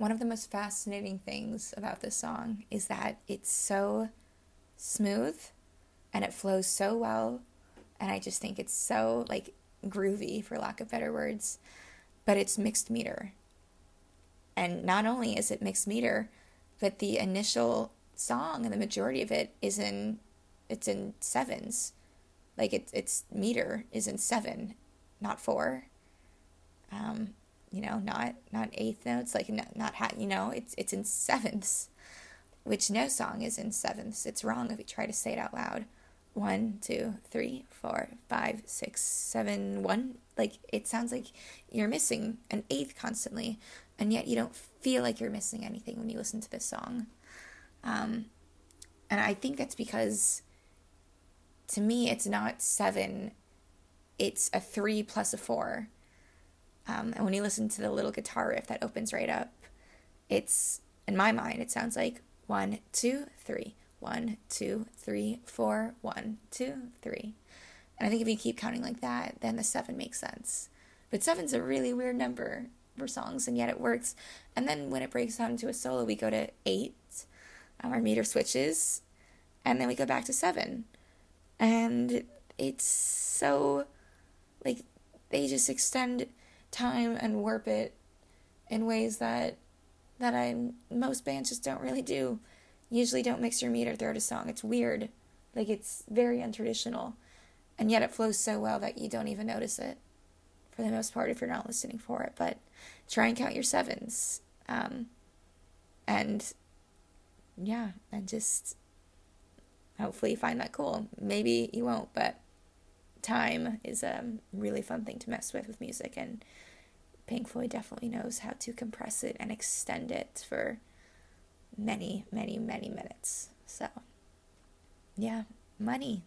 One of the most fascinating things about this song is that it's so smooth and it flows so well, and I just think it's so, like, groovy, for lack of better words, but it's mixed meter. And not only is it mixed meter, but the initial song and the majority of it is in sevens. Like, it's meter is in 7, not 4. Not eighth notes, like, it's in sevenths, which no song is in sevenths. It's wrong if you try to say it out loud. 1, 2, 3, 4, 5, 6, 7, 1. Like, it sounds like you're missing an eighth constantly, and yet you don't feel like you're missing anything when you listen to this song. And I think that's because, to me, it's not 7, it's a 3 plus a 4. And when you listen to the little guitar riff that opens right up, it's, in my mind, it sounds like 1, 2, 3, 1, 2, 3, 4, 1, 2, 3. And I think if you keep counting like that, then the 7 makes sense. But 7's a really weird number for songs, and yet it works. And then when it breaks down into a solo, we go to 8, our meter switches, and then we go back to 7. And it's so, like, they just extend time and warp it in ways that most bands just don't really do. Usually don't mix your meter throughout a song. It's weird. Like, it's very untraditional. And yet it flows so well that you don't even notice it, for the most part, if you're not listening for it. But try and count your 7s. And just hopefully you find that cool. Maybe you won't, but time is a really fun thing to mess with music, and Pink Floyd definitely knows how to compress it and extend it for many, many, many minutes. So, yeah, money.